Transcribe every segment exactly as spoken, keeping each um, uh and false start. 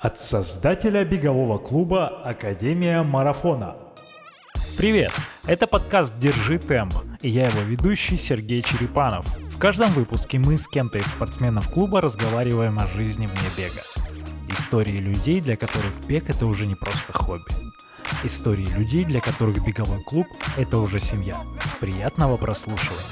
От создателя бегового клуба «Академия Марафона». Привет! Это подкаст «Держи темп», и я его ведущий Сергей Черепанов. В каждом выпуске мы с кем-то из спортсменов клуба разговариваем о жизни вне бега. Истории людей, для которых бег – это уже не просто хобби. Истории людей, для которых беговой клуб – это уже семья. Приятного прослушивания!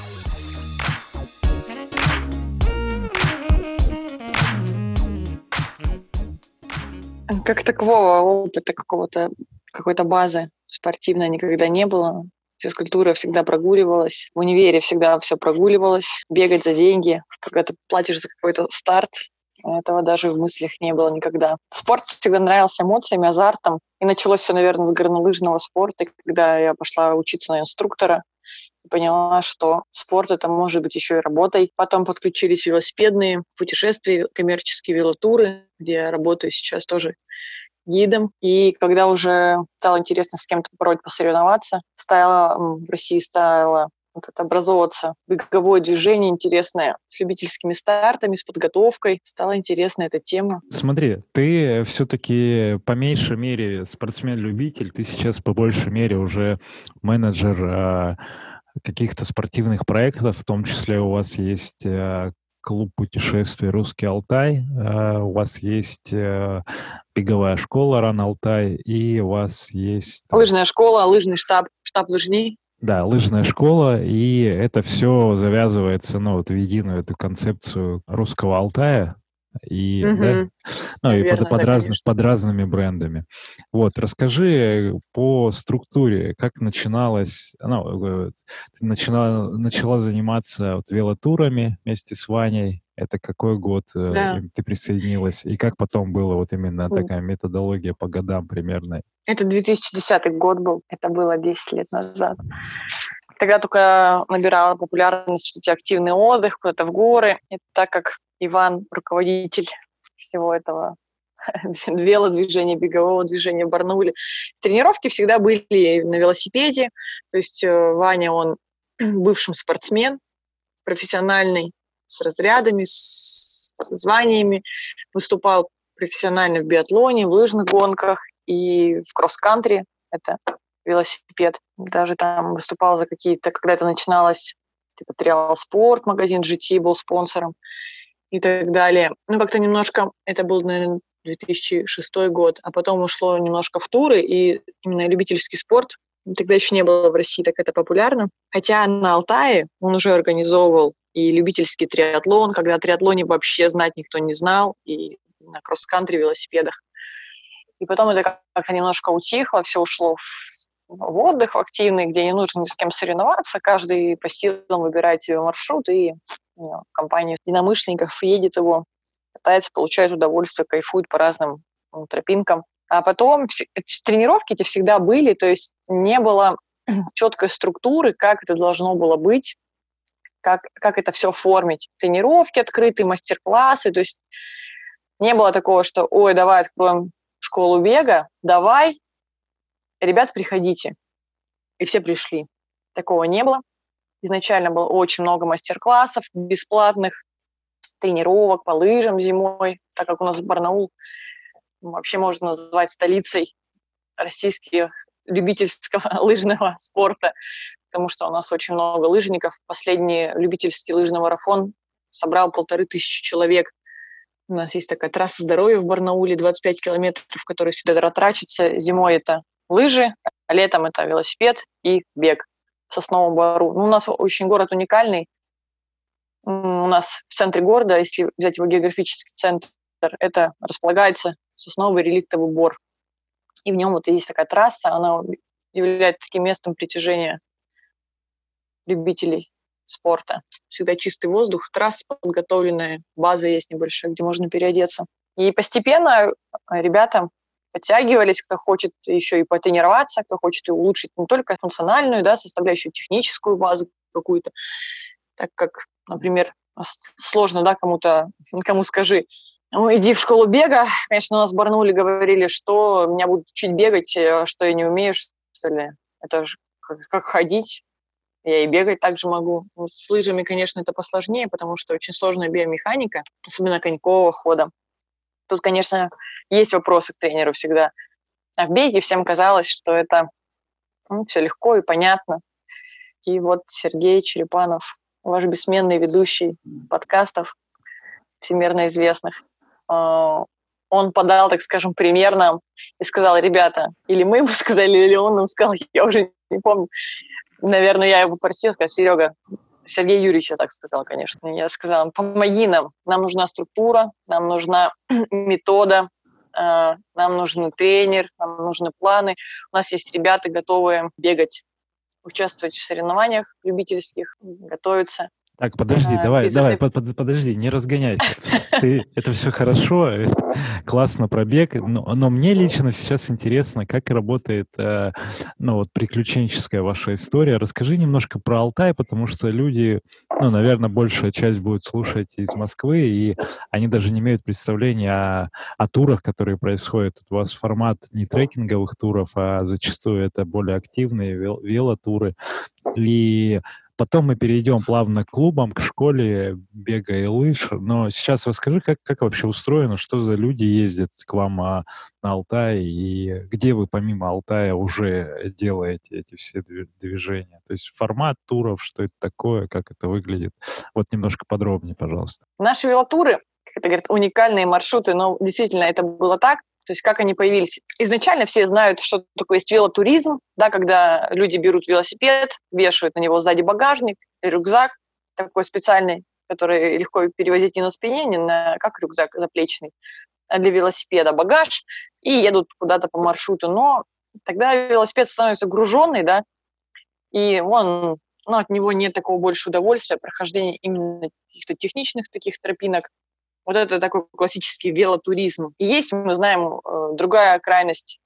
Как такового опыта какого-то, какой-то базы спортивной никогда не было. Физкультура всегда прогуливалась. В универе всегда все прогуливалось. Бегать за деньги, когда ты платишь за какой-то старт. Этого даже в мыслях не было никогда. Спорт всегда нравился эмоциями, азартом. И началось все, наверное, с горнолыжного спорта, когда я пошла учиться на инструктора. Поняла, что спорт это может быть еще и работой. Потом подключились велосипедные путешествия, коммерческие велотуры, где я работаю сейчас тоже гидом. И когда уже стало интересно с кем-то попробовать посоревноваться, стало, в России стало вот это образовываться беговое движение интересное, с любительскими стартами, с подготовкой. Стала интересна эта тема. Смотри, ты все-таки по меньшей мере спортсмен-любитель, ты сейчас по большей мере уже менеджер каких-то спортивных проектов, в том числе у вас есть э, клуб путешествий «Русский Алтай», э, у вас есть э, беговая школа «Ран Алтай», и у вас есть... Там... Лыжная школа, лыжный штаб, штаб лыжней. Да, лыжная школа, и это все завязывается ну, вот, в единую эту концепцию «Русского Алтая». И, угу. да? ну, Верно, и под, под, да, разных, под разными брендами. Вот, расскажи по структуре, как начиналась, ну, ты начала, начала заниматься вот велотурами вместе с Ваней. Это какой год да. ты присоединилась? И как потом была вот именно такая методология по годам примерно? Это две тысячи десятый год был, это было десять лет назад. Тогда только набирала популярность активный отдых, куда-то в горы. И так как Иван, руководитель всего этого велодвижения, бегового движения в Барнауле. Тренировки всегда были на велосипеде. То есть Ваня, он бывший спортсмен, профессиональный, с разрядами, с званиями. Выступал профессионально в биатлоне, в лыжных гонках и в кросс-кантри. Это велосипед. Даже там выступал за какие-то... Когда это начиналось, типа Триал Спорт, магазин джи ти был спонсором. И так далее. Ну, как-то немножко, это был, наверное, две тысячи шестой год, а потом ушло немножко в туры, и именно любительский спорт тогда еще не было в России так это популярно. Хотя на Алтае он уже организовывал и любительский триатлон, когда о триатлоне вообще знать никто не знал, и на кросс-кантри, велосипедах. И потом это как-то немножко утихло, все ушло в, в отдых в активный, где не нужно ни с кем соревноваться, каждый по силам выбирает себе маршрут и... компанию единомышленников, едет его, катается, получает удовольствие, кайфует по разным ну, тропинкам. А потом тренировки эти всегда были, то есть не было четкой структуры, как это должно было быть, как, как это все оформить. Тренировки открытые, мастер-классы, то есть не было такого, что «Ой, давай откроем школу бега, давай, ребят, приходите». И все пришли. Такого не было. Изначально было очень много мастер-классов, бесплатных тренировок по лыжам зимой, так как у нас Барнаул вообще можно назвать столицей российского любительского лыжного спорта, потому что у нас очень много лыжников. Последний любительский лыжный марафон собрал полторы тысячи человек. У нас есть такая трасса здоровья в Барнауле, двадцать пять километров, которая всегда трачится. Зимой это лыжи, а летом это велосипед и бег. В Сосновом Бору. Ну, у нас очень город уникальный. У нас в центре города, если взять его географический центр, это располагается Сосновый Реликтовый Бор. И в нем вот есть такая трасса, она является таким местом притяжения любителей спорта. Всегда чистый воздух, трасса подготовленная, база есть небольшая, где можно переодеться. И постепенно ребята... подтягивались, кто хочет еще и потренироваться, кто хочет и улучшить не только функциональную, да, составляющую техническую базу какую-то, так как, например, сложно, да, кому-то, кому скажи, ну, иди в школу бега, конечно, у нас в Барнауле говорили, что меня будут учить бегать, что я не умею, что ли, это же как, как ходить, я и бегать также могу. С лыжами, конечно, это посложнее, потому что очень сложная биомеханика, особенно конькового хода. Тут, конечно, есть вопросы к тренеру всегда. А в беге всем казалось, что это ну, все легко и понятно. И вот Сергей Черепанов, ваш бессменный ведущий подкастов всемирно известных, он подал, так скажем, пример нам и сказал: ребята, или мы ему сказали, или он нам сказал, я уже не помню. Наверное, я его просила, сказала: Серега, Сергей Юрьевич, я так сказал, конечно. Я сказала: помоги нам, нам нужна структура, нам нужна метода, нам нужен тренер, нам нужны планы. У нас есть ребята, готовые бегать, участвовать в соревнованиях любительских, готовиться. Так, подожди, а, давай, давай, этой... под, под, подожди, не разгоняйся. Ты, это все хорошо, это классно пробег, но, но мне лично сейчас интересно, как работает э, ну, вот, приключенческая ваша история. Расскажи немножко про Алтай, потому что люди, ну, наверное, большая часть будет слушать из Москвы, и они даже не имеют представления о, о турах, которые происходят. У вас формат не трекинговых туров, а зачастую это более активные вел, велотуры. И... Потом мы перейдем плавно к клубам, к школе бега и лыж. Но сейчас расскажи, как, как вообще устроено, что за люди ездят к вам а, на Алтай, и где вы помимо Алтая уже делаете эти все движения? То есть формат туров, что это такое, как это выглядит? Вот немножко подробнее, пожалуйста. Наши велотуры, как это говорят, уникальные маршруты, но действительно это было так. То есть как они появились? Изначально все знают, что такое есть велотуризм, да, когда люди берут велосипед, вешают на него сзади багажник, рюкзак такой специальный, который легко перевозить не на спине, не на, как рюкзак заплечный, а для велосипеда багаж, и едут куда-то по маршруту. Но тогда велосипед становится груженный, да, и он, ну, от него нет такого больше удовольствия, прохождения именно каких-то техничных таких тропинок. Вот это такой классический велотуризм. И есть, мы знаем, другая крайность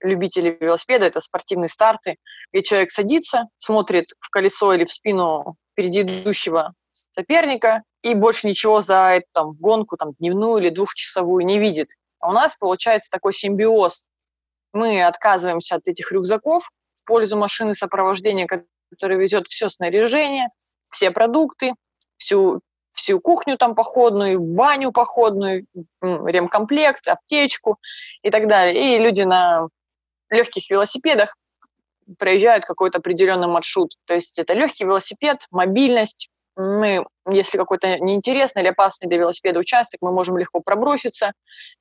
любителей велосипеда – это спортивные старты, где человек садится, смотрит в колесо или в спину впереди идущего соперника и больше ничего за эту там, гонку там, дневную или двухчасовую не видит. А у нас получается такой симбиоз. Мы отказываемся от этих рюкзаков в пользу машины сопровождения, которая везет все снаряжение, все продукты, всю всю кухню там походную, баню походную, ремкомплект, аптечку и так далее. И люди на легких велосипедах проезжают какой-то определенный маршрут. То есть это легкий велосипед, мобильность. Мы, если какой-то неинтересный или опасный для велосипеда участок, мы можем легко проброситься,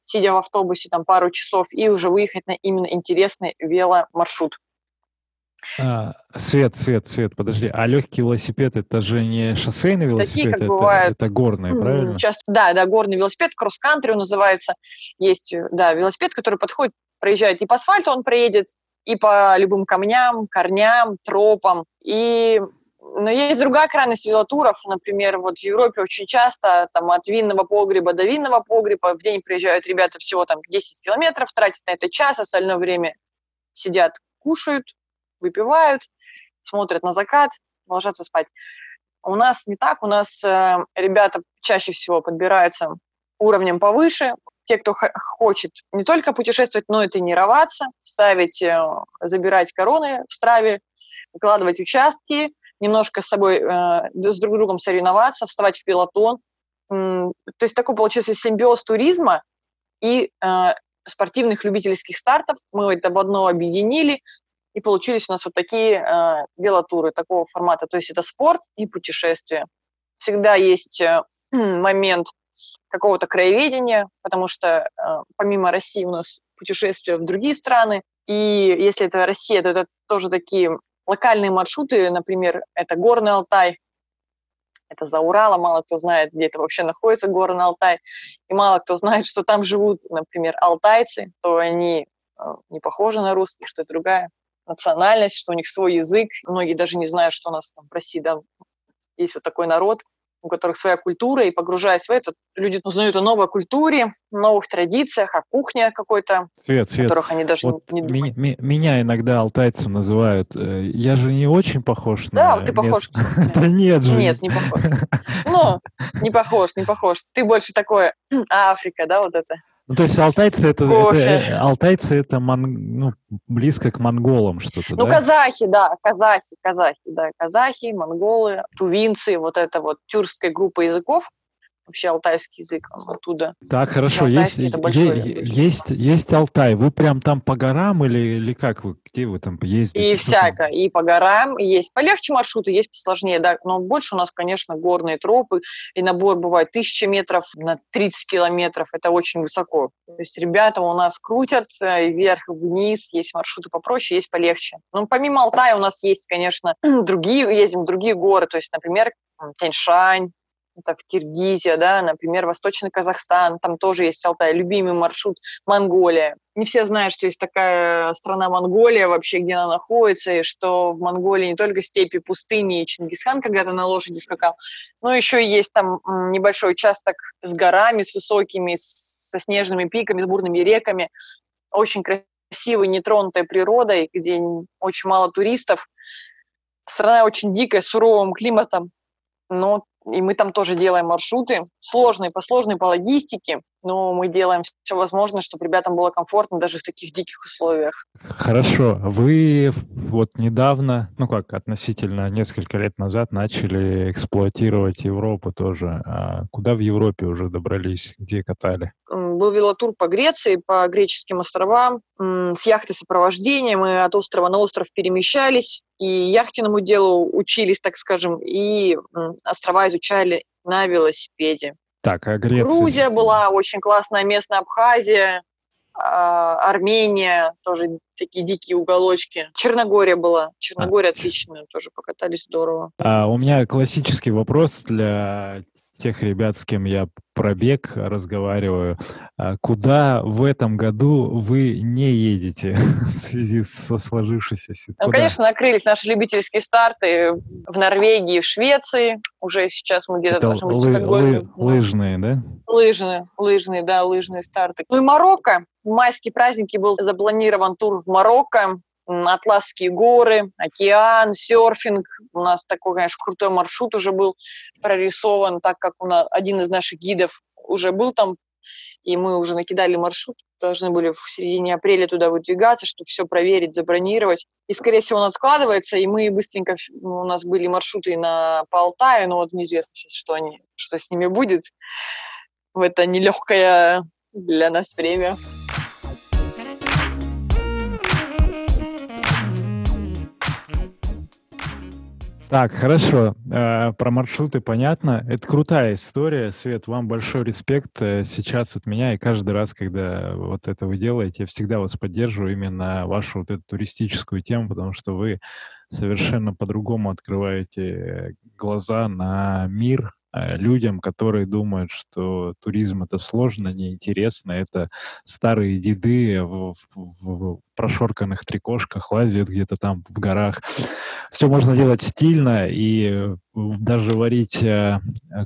сидя в автобусе там пару часов, и уже выехать на именно интересный веломаршрут. А, свет, свет, свет, подожди. А легкий велосипед — это же не шоссейный велосипед, такие, как это, бывает, это горный, правильно? Часто, да, да, горный велосипед, кросс-кантри он называется. Есть, да, велосипед, который подходит, проезжает и по асфальту он проедет, и по любым камням, корням, тропам. И, но есть другая крайность велотуров. Например, вот в Европе очень часто там, от винного погреба до винного погреба в день проезжают ребята всего там десять километров, тратят на это час, остальное время сидят, кушают, выпивают, смотрят на закат, ложатся спать. У нас не так. У нас э, ребята чаще всего подбираются уровнем повыше. Те, кто х- хочет не только путешествовать, но и тренироваться, ставить, э, забирать короны в Страве, выкладывать участки, немножко с собой, э, с друг другом соревноваться, вставать в пелотон. М- то есть такой получился симбиоз туризма и э, спортивных любительских стартов. Мы это одно объединили, и получились у нас вот такие э, велотуры такого формата. То есть это спорт и путешествие. Всегда есть э, момент какого-то краеведения, потому что э, помимо России у нас путешествия в другие страны. И если это Россия, то это тоже такие локальные маршруты. Например, это Горный Алтай. Это за Уралом. Мало кто знает, где это вообще находится, Горный Алтай. И мало кто знает, что там живут, например, алтайцы, то они э, не похожи на русских, что это другая национальность, что у них свой язык. Многие даже не знают, что у нас там в России, да, есть вот такой народ, у которых своя культура, и погружаясь в это, люди узнают о новой культуре, новых традициях, о кухне какой-то, Свет, Свет, которых они даже вот не думают. Меня, меня иногда алтайцем называют. Я же не очень похож на... Да, ты похож. Да нет же. Нет, не похож. Ну, не похож, не похож. Ты больше такой Африка, да, вот это. Ну, то есть алтайцы это, это, алтайцы это мон, ну, близко к монголам что-то, ну, да? Ну, казахи, да, казахи, казахи, да, казахи, монголы, тувинцы, вот эта вот тюркская группа языков, вообще алтайский язык оттуда. Так, хорошо. Есть, есть, есть Алтай. Вы прям там по горам или, или как вы? Где вы там ездите? И всяко. И по горам есть. Полегче маршруты, есть посложнее, да. Но больше у нас, конечно, горные тропы. И набор бывает тысяча метров на тридцать километров. Это очень высоко. То есть ребята у нас крутят вверх и вниз. Есть маршруты попроще, есть полегче. Но помимо Алтая у нас есть, конечно, другие, ездим в другие горы. То есть, например, Тянь-Шань, это в Киргизии, да, например, Восточный Казахстан, там тоже есть Алтай, любимый маршрут Монголия. Не все знают, что есть такая страна Монголия вообще, где она находится, и что в Монголии не только степи, пустыни, и Чингисхан когда-то на лошади скакал, но еще есть там небольшой участок с горами, с высокими, со снежными пиками, с бурными реками, очень красивой, нетронутой природой, где очень мало туристов. Страна очень дикая, с суровым климатом, но и мы там тоже делаем маршруты, сложные, по сложной, по логистике, но мы делаем все возможное, чтобы ребятам было комфортно даже в таких диких условиях. Хорошо. Вы вот недавно, ну как, относительно несколько лет назад начали эксплуатировать Европу тоже. А куда в Европе уже добрались, где катали? Был велотур по Греции, по греческим островам, с яхтой сопровождения. Мы от острова на остров перемещались, и яхтенному делу учились, так скажем, и острова изучали на велосипеде. Так, а Греция? Грузия была, очень классное место, Абхазия, Армения, тоже такие дикие уголочки. Черногория была. Черногория а. отличная, тоже покатались здорово. А у меня классический вопрос для тех ребят, с кем я про бег разговариваю. Куда в этом году вы не едете в связи со сложившейся ситуацией? Ну, конечно, накрылись наши любительские старты в Норвегии, в Швеции. Уже сейчас мы где-то Это должны быть лы- в Стокгольме. Лы- лыжные, да? Лыжные, лыжные, да, лыжные старты. Ну и Марокко. В майские праздники был запланирован тур в Марокко. Атласские горы, океан, серфинг. У нас такой, конечно, крутой маршрут уже был прорисован, так как у нас один из наших гидов уже был там, и мы уже накидали маршрут. Должны были в середине апреля туда выдвигаться, чтобы все проверить, забронировать. И, скорее всего, он откладывается, и мы быстренько... У нас были маршруты на Алтаю, но вот неизвестно сейчас, что, они, что с ними будет в это нелегкое для нас время. Так, хорошо. Про маршруты понятно. Это крутая история. Свет, вам большой респект сейчас от меня. И каждый раз, когда вот это вы делаете, я всегда вас поддерживаю, именно вашу вот эту туристическую тему, потому что вы совершенно по-другому открываете глаза на мир людям, которые думают, что туризм — это сложно, неинтересно, это старые деды в, в, в прошорканных трикошках лазят где-то там в горах. Все можно делать стильно и даже варить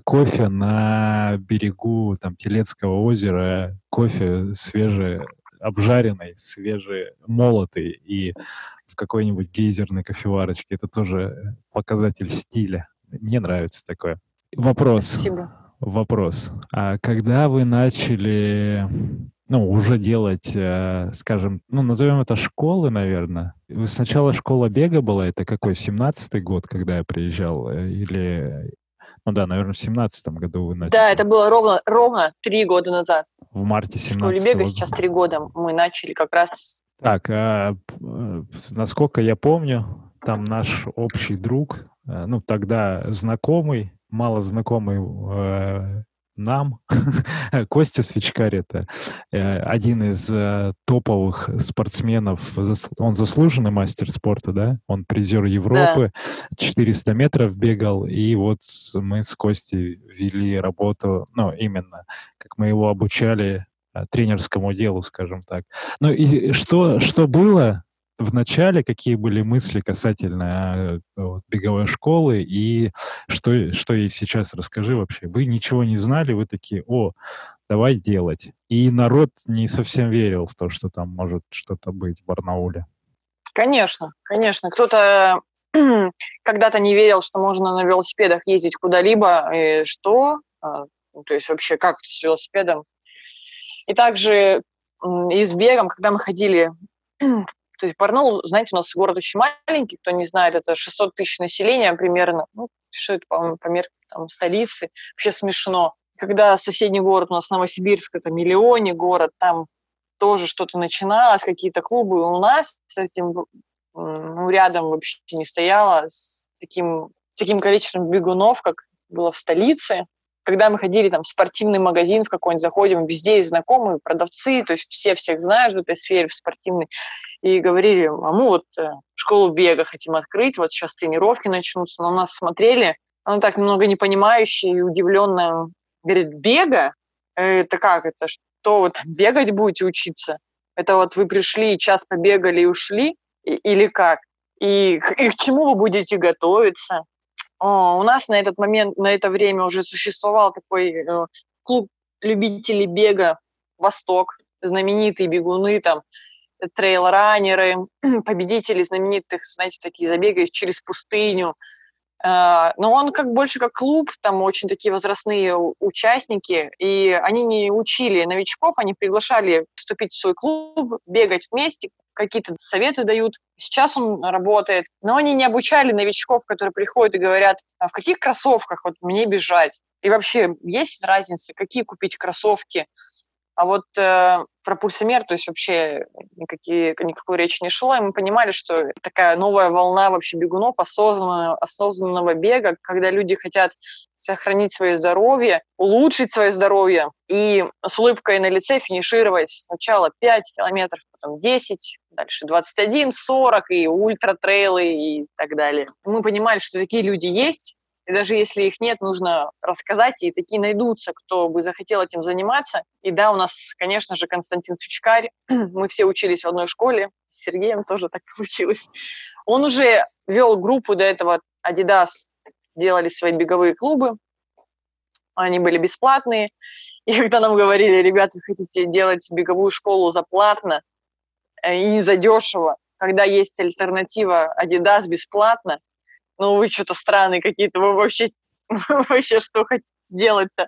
кофе на берегу там Телецкого озера, кофе свежеобжаренный, свежемолотый и в какой-нибудь гейзерной кофеварочке. Это тоже показатель стиля. Мне нравится такое. Вопрос. Спасибо. Вопрос. А когда вы начали, ну, уже делать, скажем, ну, назовем это школы, наверное. Сначала школа бега была, это какой, семнадцатый год, когда я приезжал? Или, ну да, наверное, в семнадцатом году вы начали. Да, это было ровно, ровно три года назад. В марте семнадцатого года. В школе бега сейчас три года мы начали как раз. Так, а, насколько я помню, там наш общий друг, ну, тогда знакомый, мало знакомый э, нам, Костя Свечкарь, это э, один из э, топовых спортсменов, засл- он заслуженный мастер спорта, да? Он призер Европы, да. четыреста метров бегал, и вот мы с Костей вели работу, ну, именно, как мы его обучали э, тренерскому делу, скажем так. Ну и что, что было в начале, какие были мысли касательно вот, беговой школы и что, что ей сейчас, расскажи вообще. Вы ничего не знали, вы такие, о, давай делать. И народ не совсем верил в то, что там может что-то быть в Барнауле. Конечно, конечно. Кто-то когда-то не верил, что можно на велосипедах ездить куда-либо. И что? То есть вообще как с велосипедом? И также и с бегом, когда мы ходили... То есть Барнаул, знаете, у нас город очень маленький, кто не знает, это шестьсот тысяч населения примерно, ну, что это, по-моему, по меркам там столицы, вообще смешно. когда соседний город у нас Новосибирск, это миллионник город, там тоже что-то начиналось, какие-то клубы у нас с этим ну, рядом вообще не стояло, с таким, с таким количеством бегунов, как было в столице. Когда мы ходили там, в спортивный магазин в какой-нибудь, заходим, везде есть знакомые, продавцы, то есть все всех знают в этой сфере, в спортивной, и говорили, а мы вот школу бега хотим открыть, вот сейчас тренировки начнутся, на нас смотрели, она так немного непонимающе и удивленно говорит, бега? Это как это? Что вы там бегать будете учиться? Это вот вы пришли, час побегали и ушли? И, или как? И, и к чему вы будете готовиться? О, у нас на этот момент, на это время уже существовал такой э, клуб любителей бега «Восток», знаменитые бегуны, там, трейл-раннеры, победители знаменитых, знаете, такие забеги через пустыню. Э, но он как больше как клуб, там очень такие возрастные участники, и они не учили новичков, они приглашали вступить в свой клуб, бегать вместе, какие-то советы дают. Сейчас он работает. Но они не обучали новичков, которые приходят и говорят, а в каких кроссовках вот мне бежать? И вообще есть разница, какие купить кроссовки? А вот э, про пульсомер, то есть вообще никакие, никакой речи не шла. И мы понимали, что такая новая волна вообще бегунов, осознанного, осознанного бега, когда люди хотят сохранить свое здоровье, улучшить свое здоровье и с улыбкой на лице финишировать сначала пять километров, потом десять, дальше двадцать один, сорок и ультратрейлы и так далее. Мы понимали, что такие люди есть, и даже если их нет, нужно рассказать, и такие найдутся, кто бы захотел этим заниматься. И да, у нас, конечно же, Константин Свечкарь, мы все учились в одной школе, с Сергеем тоже так получилось. Он уже вел группу до этого «Адидас», делали свои беговые клубы, они были бесплатные. И когда нам говорили, ребята, вы хотите делать беговую школу заплатно и не задешево, когда есть альтернатива «Адидас» бесплатно, ну вы что-то странные какие-то, вы вообще, вы вообще что хотите делать-то?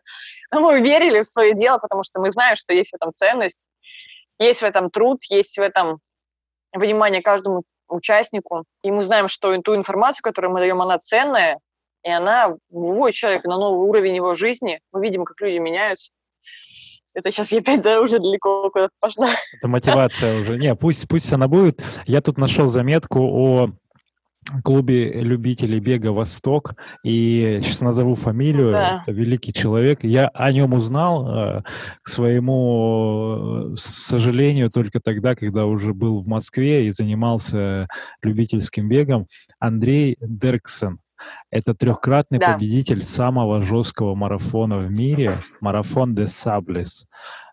Ну, мы верили в свое дело, потому что мы знаем, что есть в этом ценность, есть в этом труд, есть в этом внимание каждому участнику. И мы знаем, что ту информацию, которую мы даем, она ценная, и она выводит человека на новый уровень его жизни. Мы видим, как люди меняются. Это сейчас я опять да, уже далеко куда-то пошла. Это мотивация уже. Не, пусть, пусть она будет. Я тут нашел заметку о клубе любителей бега «Восток», и сейчас назову фамилию, да. Это великий человек. Я о нем узнал, к своему сожалению, только тогда, когда уже был в Москве и занимался любительским бегом. Андрей Дерксен. Это трехкратный да. победитель самого жесткого марафона в мире, марафон де Саблес.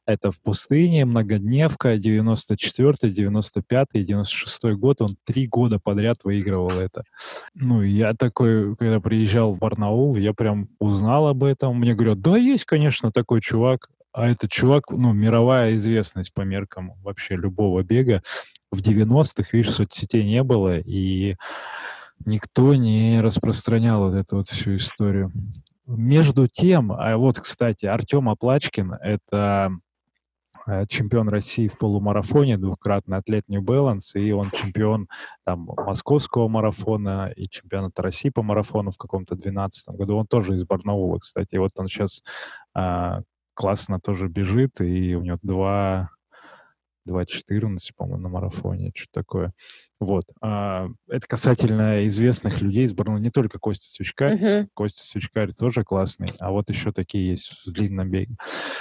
Это в пустыне, многодневка, девяносто четвёртый, девяносто пятый, девяносто шестой год. Он три года подряд выигрывал это. Ну, я такой, когда приезжал в Барнаул, я прям узнал об этом. Мне говорят, да, есть, конечно, такой чувак. А этот чувак, ну, мировая известность по меркам вообще любого бега. В девяностых, видишь, соцсетей не было, и никто не распространял вот эту вот всю историю. Между тем, а вот, кстати, Артём Оплачкин, это чемпион России в полумарафоне, двукратный атлет New Balance, и он чемпион там, московского марафона и чемпионата России по марафону в каком-то двенадцатом году. Он тоже из Барнаула, кстати. И вот он сейчас а, классно тоже бежит, и у него два... два четырнадцать, по-моему, на марафоне, что-то такое. Вот. А, это касательно известных людей из Барнаула. Не только Костя Свечкарь. Uh-huh. Костя Свечкарь тоже классный. А вот еще такие есть в длинном беге.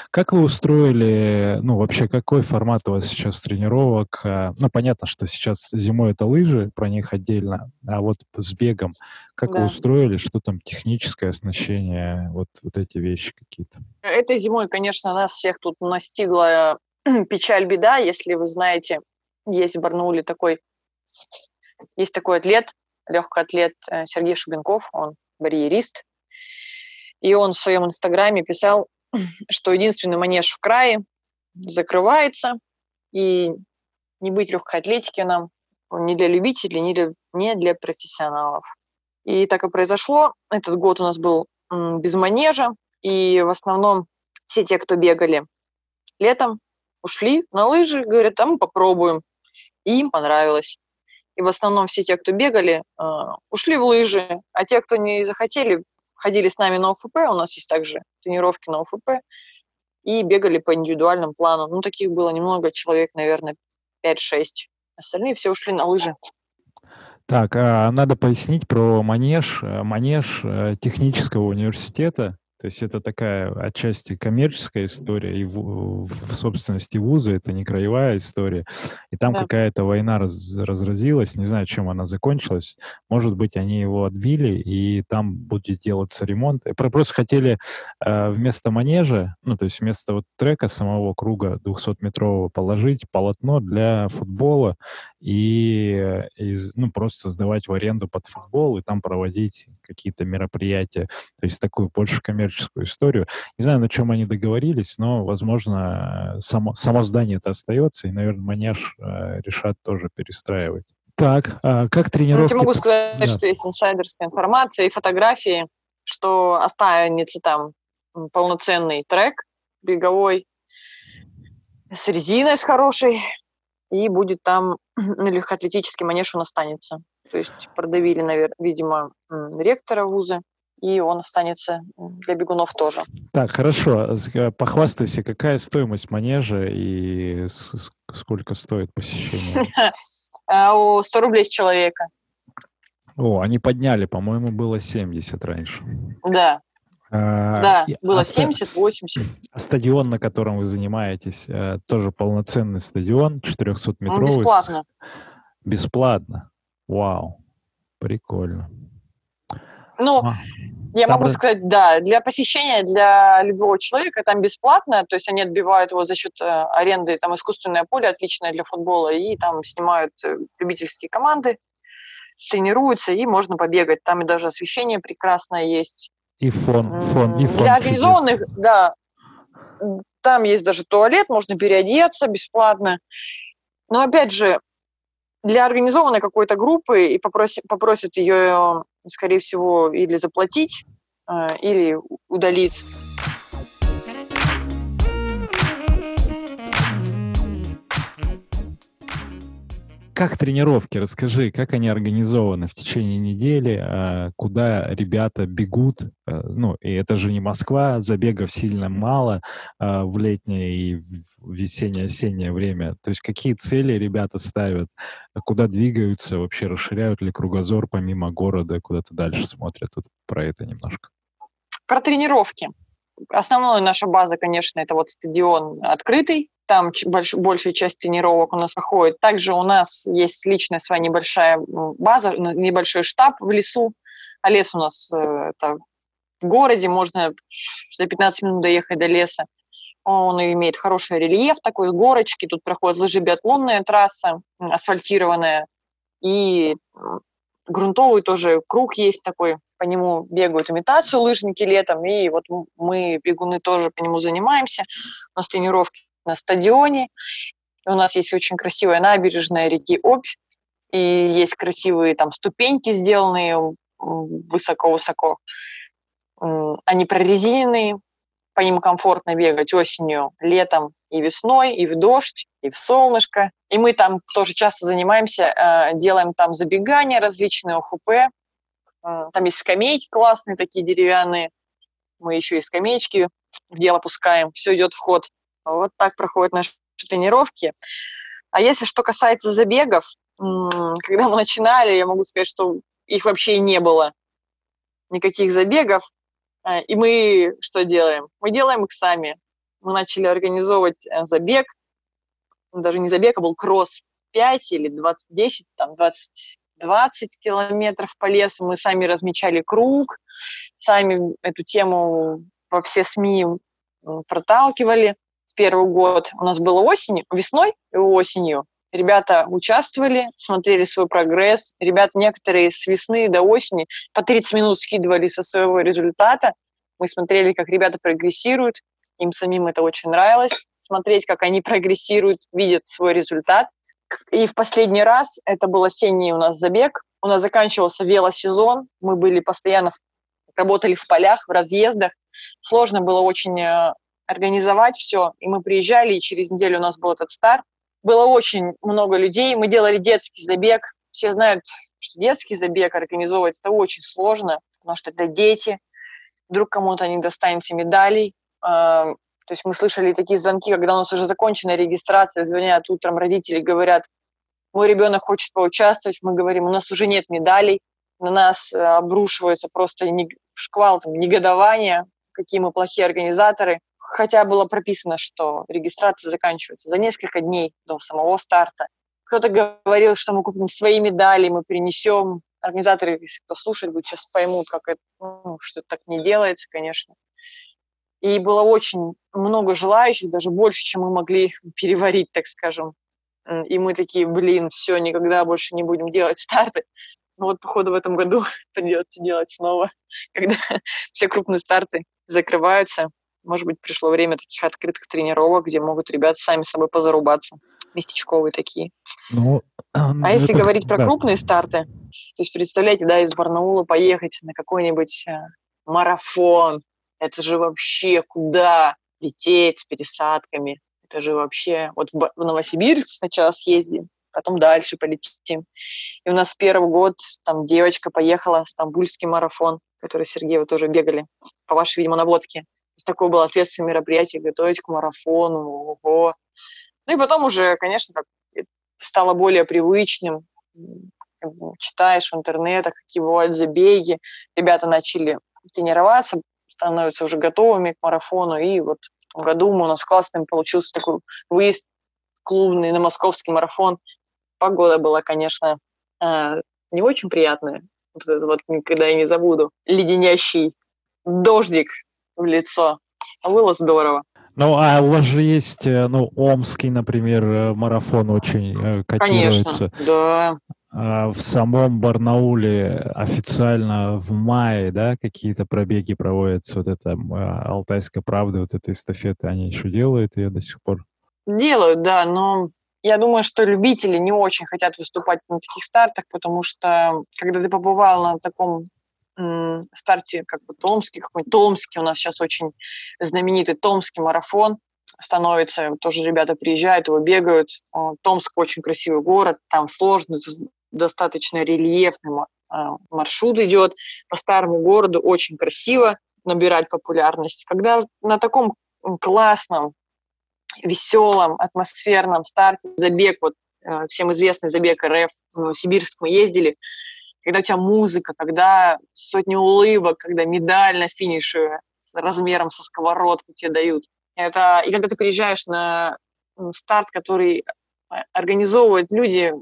Как вы устроили, ну, вообще, какой формат у вас сейчас тренировок? А, ну, понятно, что сейчас зимой это лыжи, про них отдельно. А вот с бегом, как да. вы устроили, что там техническое оснащение, вот, вот эти вещи какие-то? Этой зимой, конечно, нас всех тут настигла печаль, беда, если вы знаете, есть в Барнауле такой, есть такой атлет, легкоатлет Сергей Шубенков, он барьерист, и он в своем инстаграме писал, что единственный манеж в крае закрывается, и не быть легкой атлетики нам не для любителей, не для, не для профессионалов. И так и произошло. Этот год у нас был без манежа, и в основном все те, кто бегали летом, ушли на лыжи, говорят, а мы попробуем. И им понравилось. И в основном все те, кто бегали, ушли в лыжи, а те, кто не захотели, ходили с нами на ОФП, у нас есть также тренировки на ОФП, и бегали по индивидуальным плану. Ну, таких было немного, человек, наверное, пять-шесть. Остальные все ушли на лыжи. Так, а надо пояснить про манеж, манеж технического университета. То есть это такая отчасти коммерческая история, и в, в собственности вуза, это не краевая история. И там да. какая-то война раз, разразилась, не знаю, чем она закончилась. Может быть, они его отбили, и там будет делаться ремонт. И просто хотели э, вместо манежа, ну, то есть вместо вот трека самого круга двухсотметрового положить полотно для футбола и, и ну, просто сдавать в аренду под футбол и там проводить какие-то мероприятия. То есть такую больше коммерческую историю. Не знаю, на чем они договорились, но, возможно, само, само здание-то остается, и, наверное, манеж э, решат тоже перестраивать. Так, э, как тренировки... Я могу сказать, да. что есть инсайдерская информация и фотографии, что останется там полноценный трек беговой с резиной, с хорошей, и будет там легкоатлетический манеж, он останется. То есть продавили, наверное, видимо, ректора вуза, и он останется для бегунов тоже. Так, хорошо. Похвастайся, какая стоимость манежа и сколько стоит посещение? сто рублей с человека. О, они подняли, по-моему, было семьдесят раньше. Да. Да, было семьдесят-восемьдесят. А стадион, на котором вы занимаетесь, тоже полноценный стадион, четырехсотметровый. Бесплатно. Бесплатно. Вау. Прикольно. Ну, а, я могу раз... сказать, да, для посещения, для любого человека там бесплатно, то есть они отбивают его за счет э, аренды, там искусственное поле отличное для футбола, и там снимают э, любительские команды, тренируются, и можно побегать. Там и даже освещение прекрасное есть. И фон, фон, и фон. Для организованных, чудесный. Да, там есть даже туалет, можно переодеться бесплатно. Но опять же, для организованной какой-то группы и попросят, попросят ее... скорее всего, или заплатить, или удалить. Как тренировки? Расскажи, как они организованы в течение недели, куда ребята бегут? Ну, и это же не Москва, забегов сильно мало в летнее и весеннее-осеннее время. То есть какие цели ребята ставят, куда двигаются, вообще расширяют ли кругозор помимо города, куда-то дальше смотрят? Вот про это немножко. Про тренировки. Основная наша база, конечно, это вот стадион открытый, там больш, большая часть тренировок у нас проходит. Также у нас есть личная своя небольшая база, небольшой штаб в лесу, а лес у нас это, в городе, можно за пятнадцать минут доехать до леса. Он имеет хороший рельеф, такой горочки, тут проходит лыжебиатлонная трасса, асфальтированная, и грунтовый тоже круг есть такой, по нему бегают имитацию лыжники летом, и вот мы, бегуны, тоже по нему занимаемся. У нас тренировки на стадионе, и у нас есть очень красивая набережная реки Обь, и есть красивые там ступеньки, сделанные высоко-высоко. Они прорезиненные, по ним комфортно бегать осенью, летом и весной, и в дождь, и в солнышко. И мы там тоже часто занимаемся, делаем там забегания различные, ОХП. Там есть скамейки классные, такие деревянные. Мы еще и скамеечки в дело пускаем. Все идет в ход. Вот так проходят наши тренировки. А если что касается забегов, когда мы начинали, я могу сказать, что их вообще и не было. Никаких забегов. И мы что делаем? Мы делаем их сами. Мы начали организовывать забег. Даже не забег, а был кросс пять или двадцать, десять, там двадцать... двадцать километров по лесу, мы сами размечали круг, сами эту тему во все СМИ проталкивали. В первый год у нас было осенью, весной и осенью. Ребята участвовали, смотрели свой прогресс. Ребята некоторые с весны до осени по тридцать минут скидывали со своего результата. Мы смотрели, как ребята прогрессируют. Им самим это очень нравилось. Смотреть, как они прогрессируют, видят свой результат. И в последний раз, это был осенний у нас забег, у нас заканчивался велосезон, мы были постоянно, в, работали в полях, в разъездах, сложно было очень э, организовать все, и мы приезжали, и через неделю у нас был этот старт. Было очень много людей, мы делали детский забег, все знают, что детский забег организовывать это очень сложно, потому что это дети, вдруг кому-то не достанете медалей. То есть мы слышали такие звонки, когда у нас уже закончена регистрация, звонят утром родители, говорят, мой ребенок хочет поучаствовать, мы говорим, у нас уже нет медалей, на нас обрушивается просто шквал там, негодования, какие мы плохие организаторы. Хотя было прописано, что регистрация заканчивается за несколько дней до самого старта. Кто-то говорил, что мы купим свои медали, мы принесем. Организаторы, если кто слушает, будут сейчас поймут, как это, ну, что так не делается, конечно. И было очень много желающих, даже больше, чем мы могли переварить, так скажем. И мы такие, блин, все, никогда больше не будем делать старты. Ну вот, походу, в этом году придется делать снова, когда все крупные старты закрываются. Может быть, пришло время таких открытых тренировок, где могут ребята сами собой позарубаться. Местечковые такие. Ну, а ну, если это, говорить про да. крупные старты, то есть, представляете, да, из Барнаула поехать на какой-нибудь э, марафон, это же вообще куда лететь с пересадками, это же вообще... Вот в, в Новосибирск сначала съездим, потом дальше полетим. И у нас первый год там девочка поехала в Стамбульский марафон, который Сергей, вы тоже бегали, по вашей, видимо, наводке. То есть такое было ответственное мероприятие, готовить к марафону, ого. Ну и потом уже, конечно, как стало более привычным. Читаешь в интернетах, какие бывают забеги. Ребята начали тренироваться, становятся уже готовыми к марафону. И вот в том году у нас классным получился такой выезд клубный на московский марафон. Погода была, конечно, не очень приятная. Вот это вот никогда я не забуду. Леденящий дождик в лицо. Было здорово. Ну, а у вас же есть, ну, Омский, например, марафон очень котируется. Конечно, да. В самом Барнауле официально в мае, да, какие-то пробеги проводятся, вот это «Алтайская правда», вот эта эстафета, они еще делают ее до сих пор? Делают, да, но я думаю, что любители не очень хотят выступать на таких стартах, потому что, когда ты побывал на таком старте как бы Томский, какой-нибудь Томский, у нас сейчас очень знаменитый Томский марафон становится, тоже ребята приезжают, его бегают. Томск очень красивый город, там сложный, достаточно рельефный маршрут идет, по старому городу очень красиво набирать популярность. Когда на таком классном, веселом, атмосферном старте забег, вот всем известный забег РФ, в Новосибирск мы ездили, когда у тебя музыка, когда сотни улыбок, когда медаль на финише с размером со сковородку тебе дают. Это, и когда ты приезжаешь на старт, который организовывают люди,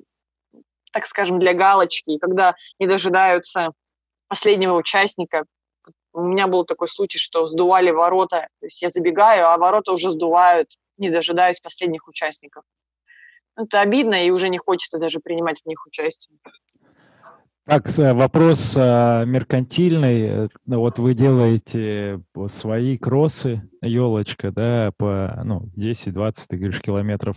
так скажем, для галочки, и когда не дожидаются последнего участника. У меня был такой случай, что сдували ворота. То есть я забегаю, а ворота уже сдувают, не дожидаясь последних участников. Это обидно, и уже не хочется даже принимать в них участие. Так, вопрос меркантильный. Вот вы делаете свои кроссы, елочка, да, по ну, десять-двадцать, ты говоришь, километров.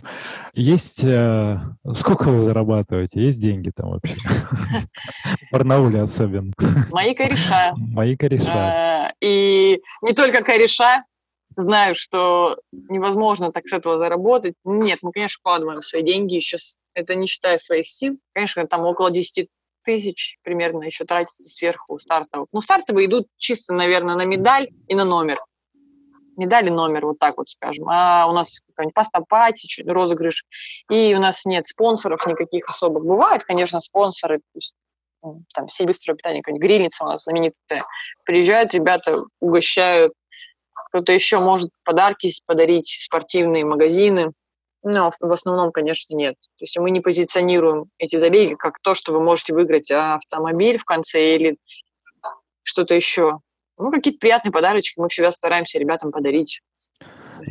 Есть... Сколько вы зарабатываете? Есть деньги там вообще? В Барнауле особенно. Мои кореша. Мои кореша. И не только кореша. Знаю, что невозможно так с этого заработать. Нет, мы, конечно, вкладываем свои деньги еще. Это не считая своих сил. Конечно, там около десяти тысяч примерно еще тратится сверху стартовых. Ну, стартовые идут чисто, наверное, на медаль и на номер. Медаль и номер, вот так вот скажем. А у нас какая-нибудь паста-пати, розыгрыш. И у нас нет спонсоров никаких особых. Бывают, конечно, спонсоры. То есть, там, все быстрое питание, какая-нибудь грильница у нас знаменитая. Приезжают ребята, угощают. Кто-то еще может подарки подарить, спортивные магазины. Но в основном, конечно, нет. То есть мы не позиционируем эти забеги как то, что вы можете выиграть автомобиль в конце или что-то еще. Ну, какие-то приятные подарочки мы всегда стараемся ребятам подарить.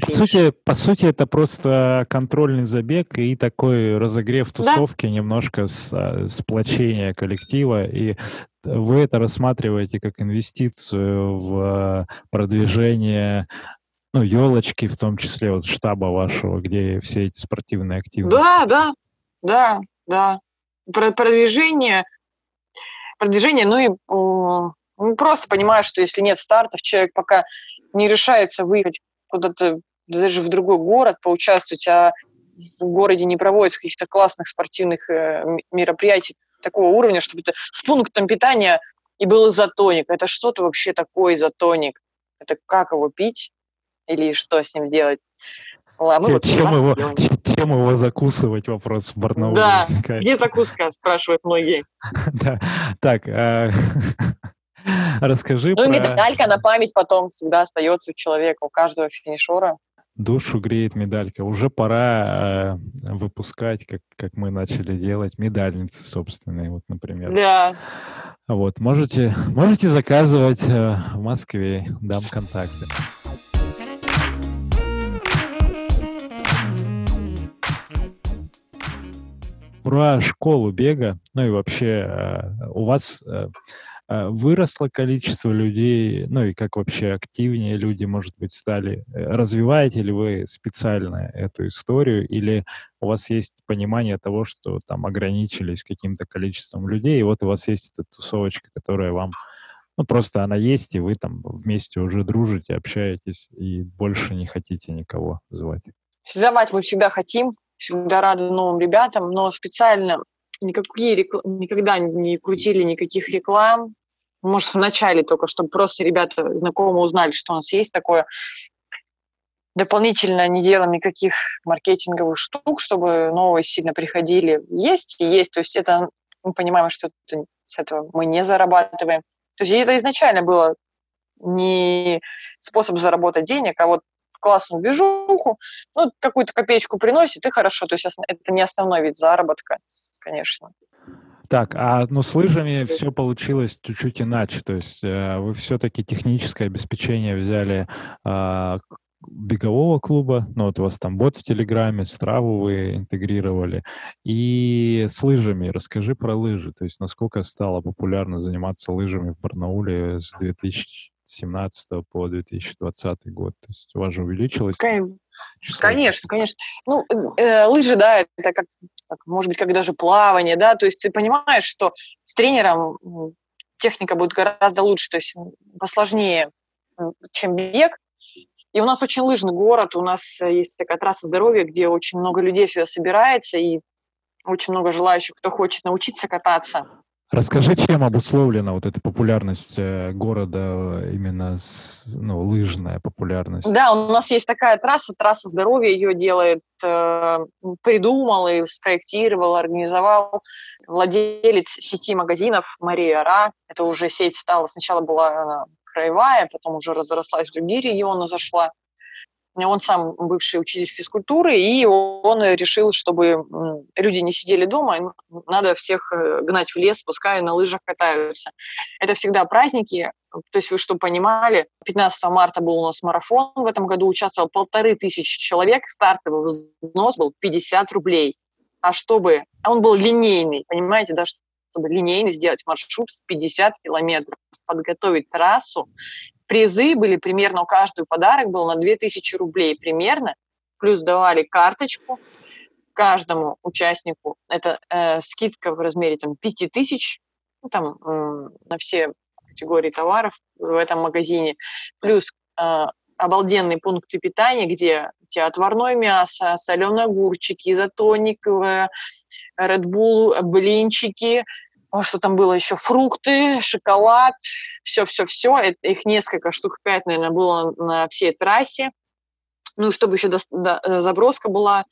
По сути, по сути, это просто контрольный забег и такой разогрев тусовки, да? Немножко сплочение коллектива. И вы это рассматриваете как инвестицию в продвижение... Ну, елочки, в том числе вот штаба вашего, где все эти спортивные активности. Да, да, да, да. Про- продвижение, продвижение, ну и э, просто понимаю, что если нет стартов, человек пока не решается выехать куда-то, даже в другой город поучаствовать, а в городе не проводится каких-то классных спортивных э, мероприятий такого уровня, чтобы это с пунктом питания... И был изотоник. Это что-то вообще такое изотоник. Это как его пить? Или что с ним делать? А мы вот чем, его, чем его закусывать? Вопрос в Барнауле. Да, где закуска, спрашивают многие. Так, расскажи про... Ну и медалька на память потом всегда остается у человека, у каждого финишера. Душу греет медалька. Уже пора э, выпускать, как, как мы начали делать, медальницы собственные, вот, например. Да. Вот, можете, можете заказывать э, в Москве, дам контакты. Про школу бега, ну и вообще э, у вас... Э, выросло количество людей, ну и как вообще активнее люди, может быть, стали? Развиваете ли вы специально эту историю, или у вас есть понимание того, что там ограничились каким-то количеством людей, и вот у вас есть эта тусовочка, которая вам, ну просто она есть, и вы там вместе уже дружите, общаетесь, и больше не хотите никого звать? Звать мы всегда хотим, всегда рады новым ребятам, но специально никакие рекл... никогда не крутили никаких реклам. Может, в начале только, чтобы просто ребята знакомые узнали, что у нас есть такое. Дополнительно не делаем никаких маркетинговых штук, чтобы новые сильно приходили. Есть и есть. То есть это мы понимаем, что это, с этого мы не зарабатываем. То есть это изначально было не способ заработать денег, а вот классную движуху, ну, какую-то копеечку приносит, и хорошо. То есть это не основной вид заработка, конечно. Так, а ну с лыжами все получилось чуть-чуть иначе. То есть э, вы все-таки техническое обеспечение взяли э, бегового клуба, ну вот у вас там бот в Телеграме, Страву вы интегрировали. И с лыжами, расскажи про лыжи. То есть насколько стало популярно заниматься лыжами в Барнауле с две тысячи семнадцатого по две тысячи двадцатый год? То есть у вас же увеличилось число? Конечно, конечно. Ну, э, лыжи, да, это как, как, может быть, как даже плавание, да, то есть ты понимаешь, что с тренером техника будет гораздо лучше, то есть посложнее, чем бег. И у нас очень лыжный город, у нас есть такая трасса здоровья, где очень много людей всегда собирается, и очень много желающих, кто хочет научиться кататься. Расскажи, чем обусловлена вот эта популярность города, именно ну, лыжная популярность? Да, у нас есть такая трасса, трасса здоровья, ее делает, придумал и спроектировал, организовал владелец сети магазинов Мария Ра. Это уже сеть стала, сначала была краевая, потом уже разрослась в другие регионы, зашла. Он сам бывший учитель физкультуры, и он решил, чтобы люди не сидели дома, надо всех гнать в лес, пускай на лыжах катаются. Это всегда праздники, то есть вы что понимали, пятнадцатого марта был у нас марафон, в этом году участвовало полторы тысячи человек, стартовый взнос был пятьдесят рублей. А чтобы, а он был линейный, понимаете, да, чтобы линейный сделать маршрут в пятьдесят километров, подготовить трассу. Призы были примерно, у каждого подарок был на две тысячи рублей примерно, плюс давали карточку каждому участнику. Это э, скидка в размере там, пять тысяч ну, там, э, на все категории товаров в этом магазине, плюс э, обалденные пункты питания, где у тебя отварное мясо, соленые огурчики, изотоник, э, Red Bull, блинчики, что там было еще, фрукты, шоколад, все-все-все. Их несколько штук, пять, наверное, было на всей трассе. Ну и чтобы еще до, до, заброска была,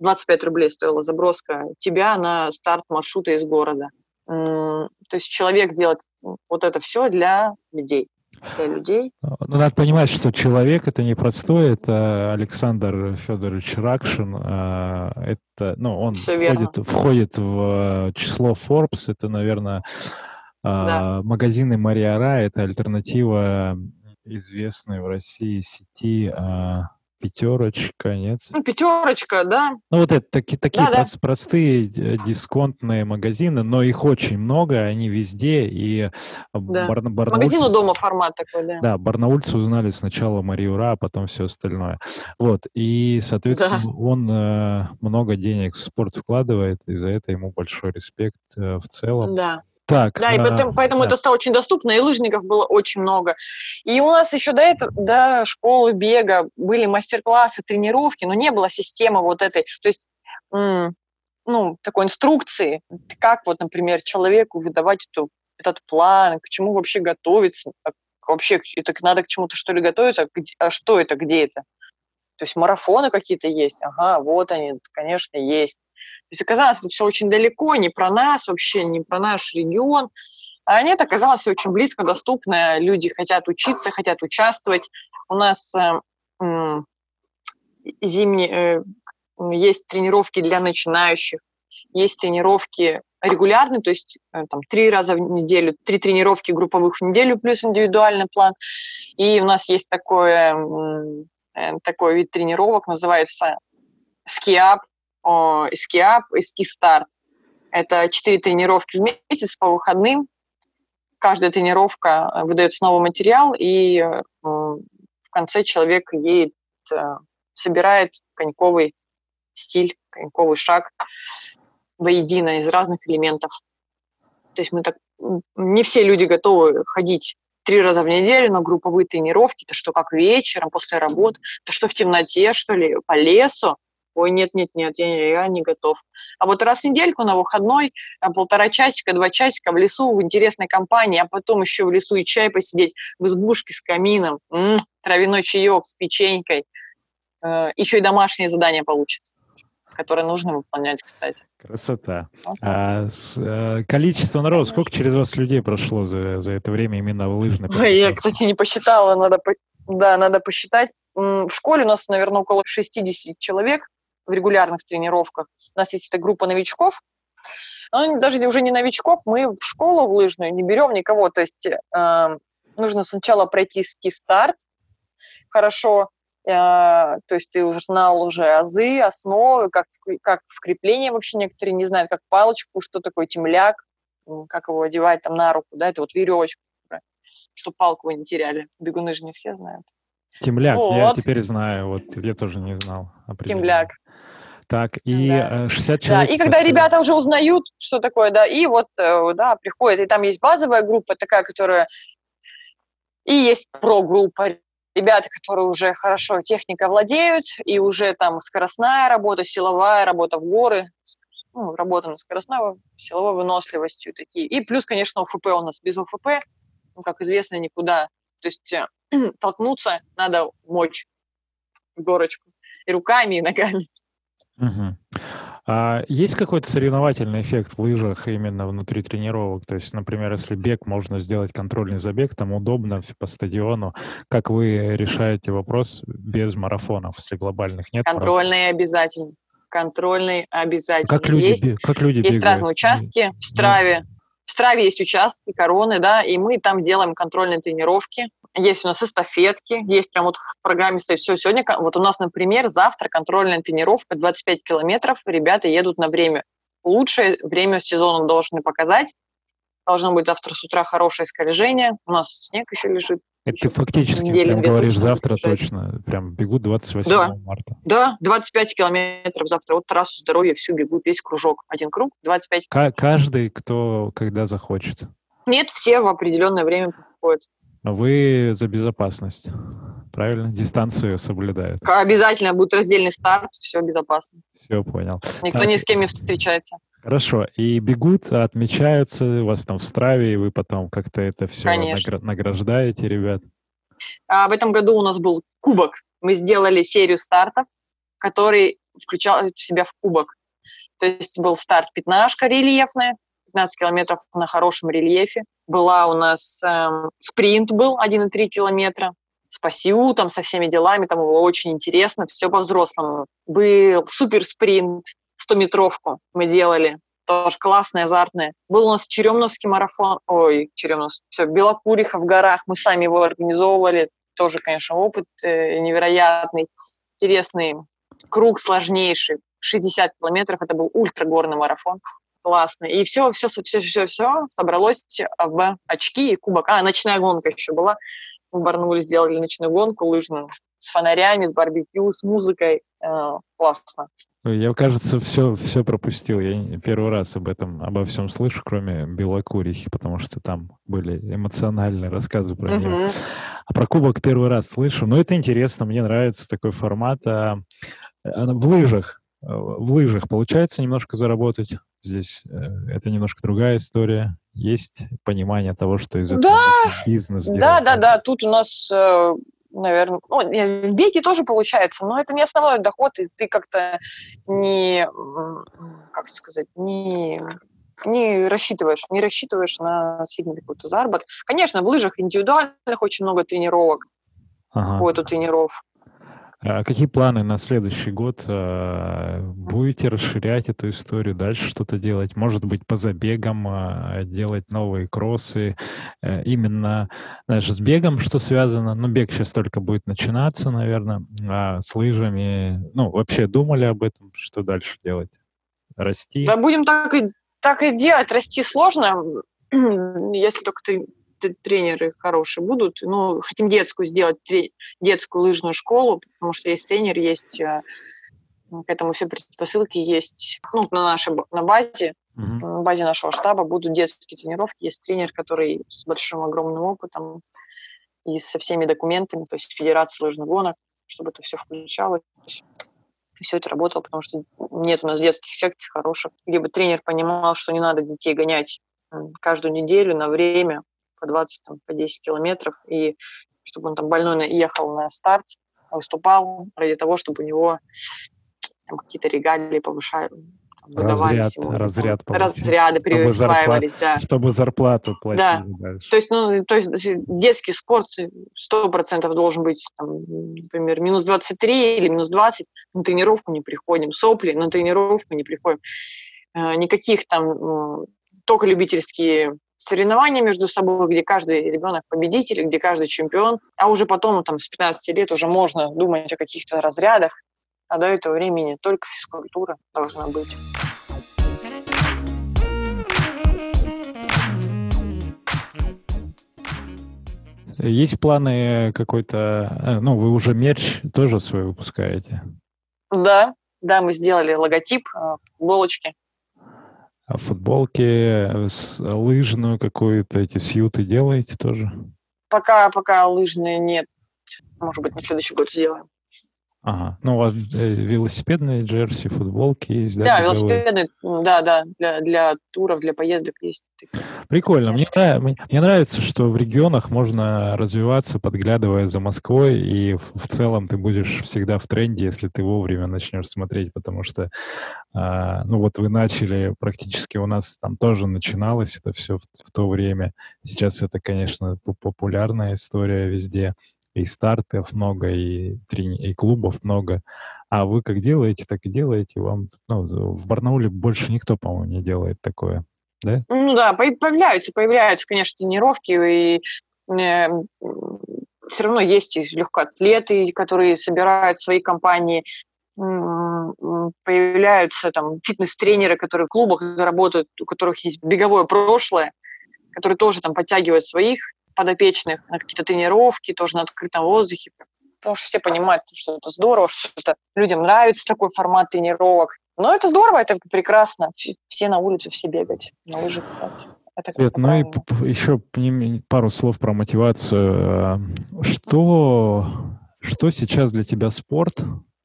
двадцать пять рублей стоила заброска тебя на старт маршрута из города. То есть человек делает вот это все для людей. Для людей. Ну, надо понимать, что человек это не простой, это Александр Федорович Ракшин, это, ну, он входит, входит в число Forbes, это, наверное, да. Магазины Мария Ра, это альтернатива известной в России сети Пятерочка, нет? Ну, Пятерочка, да. Ну, вот это таки, такие да, прост, да. простые дисконтные магазины, но их очень много, они везде, и да. бар, барнаульцы... Магазин у дома формат такой, да. Да, барнаульцы узнали сначала Марию Ра, а потом все остальное. Вот, и, соответственно, да. он э, много денег в спорт вкладывает, и за это ему большой респект э, в целом. Да. Так, да, и поэтому, а, поэтому да. это стало очень доступно, и лыжников было очень много. И у нас еще до этого, до школы бега были мастер-классы, тренировки, но не было системы вот этой, то есть, ну, такой инструкции, как вот, например, человеку выдавать эту этот план, к чему вообще готовиться, вообще это надо к чему-то что ли готовиться, а что это, где это? То есть марафоны какие-то есть, ага, вот они, конечно, есть. То есть оказалось, это все очень далеко, не про нас вообще, не про наш регион. А нет, оказалось, все очень близко, доступно, люди хотят учиться, хотят участвовать. У нас э, э, зимние, э, есть тренировки для начинающих, есть тренировки регулярные, то есть э, там, три раза в неделю, три тренировки групповых в неделю плюс индивидуальный план. И у нас есть такое... Э, такой вид тренировок, называется ски-ап, ски-ап и ски-старт. Это четыре тренировки в месяц по выходным. Каждая тренировка выдается новый материал, и в конце человек едет, собирает коньковый стиль, коньковый шаг воедино из разных элементов. То есть мы так... Не все люди готовы ходить три раза в неделю на групповые тренировки, то что, как вечером, после работы, то что, в темноте, что ли, по лесу? Ой, нет-нет-нет, я, я не готов. А вот раз в недельку на выходной, полтора часика, два часика в лесу, в интересной компании, а потом еще в лесу и чай посидеть, в избушке с камином, м-м, травяной чаек с печенькой, э, еще и домашние задания получится, которые нужно выполнять, кстати. Красота. А, с, а, количество народу, сколько через вас людей прошло за, за это время именно в лыжной подготовке? Я, кстати, не посчитала, надо, да, надо посчитать. В школе у нас, наверное, около шестьдесят человек в регулярных тренировках. У нас есть эта группа новичков. Но даже уже не новичков, мы в школу в лыжную не берем никого. То есть э, нужно сначала пройти ски-старт, хорошо, то есть ты уже знал уже азы, основы, как, как вкрепление вообще некоторые не знают, как палочку, что такое темляк, как его одевать там на руку, да, это вот веревочку, чтобы палку вы не теряли. Бегуны же не все знают. Темляк, вот. Я теперь знаю, вот я тоже не знал. Темляк. Так, и да. шестьдесят человек. Да, и когда ребята уже узнают, что такое, да, и вот, да, приходят, и там есть базовая группа такая, которая... И есть про-группа. Ребята, которые уже хорошо техникой владеют, и уже там скоростная работа, силовая работа в горы, ну, работа на скоростной, силовой выносливостью такие. И плюс, конечно, ОФП у нас. Без ОФП, ну, как известно, никуда. То есть толкнуться надо мочь в горочку и руками, и ногами. Угу. А есть какой-то соревновательный эффект в лыжах именно внутри тренировок? То есть, например, если бег, можно сделать контрольный забег, там удобно по стадиону. Как вы решаете вопрос без марафонов, если глобальных нет? Контрольные обязательно. Контрольные обязательно. Как люди, есть, бе- как люди есть бегают? Есть разные участки в Страве. Да. В Страве есть участки, короны, да, и мы там делаем контрольные тренировки. Есть у нас эстафетки, есть прям вот в программе стоит все сегодня. Вот у нас, например, завтра контрольная тренировка, двадцать пять километров, ребята едут на время. Лучшее время сезона должны показать. Должно быть завтра с утра хорошее скольжение. У нас снег еще лежит. Это еще ты фактически прям говоришь завтра бежать. Точно. Прям бегут двадцать восьмого да. марта. Да, двадцать пять километров завтра. Вот трассу здоровья всю бегут, весь кружок. Один круг, двадцать пять километров. К- каждый, кто когда захочет. Нет, все в определенное время приходят. Но вы за безопасность, правильно? Дистанцию соблюдают. Обязательно будет раздельный старт, все безопасно. Все, понял. Никто так. ни с кем не встречается. Хорошо. И бегут, отмечаются, у вас там в Страве, и вы потом как-то это все награ- награждаете, ребят. А в этом году у нас был кубок. Мы сделали серию стартов, который включал в себя в кубок. То есть был старт пятнашка рельефная, пятнадцать километров на хорошем рельефе. Была у нас эм, спринт был один и три километра с пассиу, там со всеми делами, там было очень интересно, все по-взрослому. Был суперспринт, стометровку мы делали, тоже классная, азартная. Был у нас Черемновский марафон, ой, Черемновский, все, Белокуриха в горах, мы сами его организовывали, тоже, конечно, опыт э, невероятный, интересный, круг сложнейший, шестьдесят километров, это был ультрагорный марафон. Классно. И все, все, все, все, все собралось в очки и кубок. А, ночная гонка еще была. В Барнауле сделали ночную гонку лыжную с фонарями, с барбекю, с музыкой. Э, классно. Я, кажется, все, все пропустил. Я первый раз об этом, обо всем слышу, кроме Белокурихи, потому что там были эмоциональные рассказы про нее. А про кубок первый раз слышу. Но это интересно, мне нравится такой формат. А в лыжах В лыжах получается немножко заработать. Здесь это немножко другая история. Есть понимание того, что из этого да, бизнес делает. Да, да, да. Тут у нас, наверное... Ну, в беге тоже получается, но это не основной доход, и ты как-то не... Как сказать? Не... не рассчитываешь, не рассчитываешь на сильный какой-то заработок. Конечно, в лыжах индивидуальных очень много тренировок, ага. какой-то тренеров. А какие планы на следующий год? Будете расширять эту историю, дальше что-то делать? Может быть, по забегам делать новые кроссы? Именно, знаешь, с бегом что связано? Ну, бег сейчас только будет начинаться, наверное, а с лыжами. Ну, вообще думали об этом, что дальше делать? Расти? Да, будем так и Так и делать, расти сложно, если только ты, ты, тренеры хорошие будут. Ну, хотим детскую сделать, трени- детскую лыжную школу, потому что есть тренер, есть к этому все предпосылки, есть ну, на нашей на базе, mm-hmm. на базе нашего штаба будут детские тренировки, есть тренер, который с большим огромным опытом и со всеми документами, то есть Федерация лыжных гонок, чтобы это все включалось. Все это работало, потому что нет у нас детских секций хороших. Либо тренер понимал, что не надо детей гонять каждую неделю на время по двадцать, там, по десять километров, и чтобы он там больной ехал на старт, выступал ради того, чтобы у него там, какие-то регалии повышали, там, выдавались разряд, ему. Разряд получили. Разряды присваивались, чтобы зарплат, да. Чтобы зарплату платили да. дальше. То есть, ну, то есть детский спорт сто процентов должен быть, там, например, минус двадцать три или минус двадцать, на тренировку не приходим, сопли, на тренировку не приходим. Э, никаких там, э, только любительские соревнования между собой, где каждый ребенок победитель, где каждый чемпион, а уже потом, там, с пятнадцати лет уже можно думать о каких-то разрядах, а до этого времени только физкультура должна быть. Есть планы какой-то... Ну, вы уже мерч тоже свой выпускаете? Да, да, мы сделали логотип, футболочки. А футболки, лыжную какую-то, эти сьюты делаете тоже? Пока, пока лыжные нет. Может быть, на следующий год сделаем. Ага, ну у вас велосипедные джерси, футболки есть, да? Да, велосипедные, да, да, для, для туров, для поездок есть. Прикольно, мне, мне нравится, что в регионах можно развиваться, подглядывая за Москвой, и в, в целом ты будешь всегда в тренде, если ты вовремя начнешь смотреть, потому что, а, ну вот вы начали, практически у нас там тоже начиналось это все в, в то время, сейчас это, конечно, популярная история везде. И стартов много, и, трени- и клубов много. А вы как делаете, так и делаете. Вам, ну, в Барнауле больше никто, по-моему, не делает такое, да? Ну да, появляются, появляются, конечно, тренировки. И э, все равно есть легкоатлеты, которые собирают свои компании. Появляются там фитнес-тренеры, которые в клубах работают, у которых есть беговое прошлое, которые тоже там подтягивают своих подопечных на какие-то тренировки, тоже на открытом воздухе. Потому что все понимают, что это здорово, что это людям нравится такой формат тренировок. Но это здорово, это прекрасно. Все на улице, все бегать, на лыжах кататься. Свет, ну и еще пару слов про мотивацию. Что, что сейчас для тебя спорт?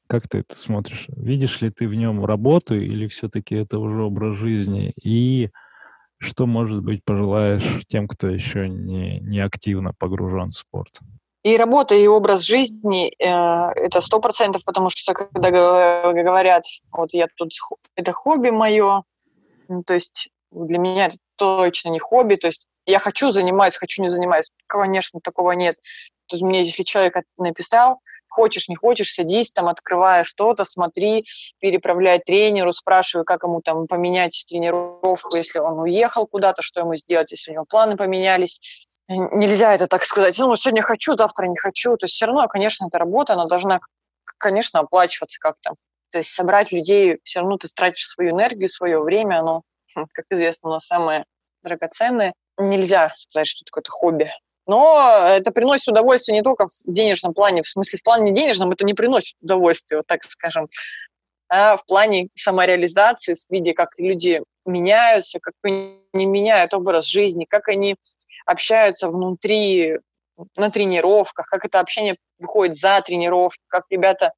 Как ты это смотришь? Видишь ли ты в нем работу или все-таки это уже образ жизни? И что, может быть, пожелаешь тем, кто еще не, не активно погружен в спорт? И работа, и образ жизни э, – это сто процентов, потому что когда говорят, вот я тут, это хобби мое, то есть для меня это точно не хобби, то есть я хочу заниматься, хочу не заниматься, конечно, такого нет. То есть мне, если человек написал, хочешь, не хочешь, садись там, открывая что-то, смотри, переправляй тренеру, спрашивай, как ему там поменять тренировку, если он уехал куда-то, что ему сделать, если у него планы поменялись. Нельзя это так сказать, ну, сегодня хочу, завтра не хочу. То есть все равно, конечно, эта работа, она должна, конечно, оплачиваться как-то. То есть собрать людей, все равно ты тратишь свою энергию, свое время, оно, как известно, у нас самое драгоценное. Нельзя сказать, что это какое-то хобби. Но это приносит удовольствие не только в денежном плане, в смысле, в плане денежном это не приносит удовольствия, вот так скажем, а в плане самореализации, в виде, как люди меняются, как они меняют образ жизни, как они общаются внутри, на тренировках, как это общение выходит за тренировки, как ребята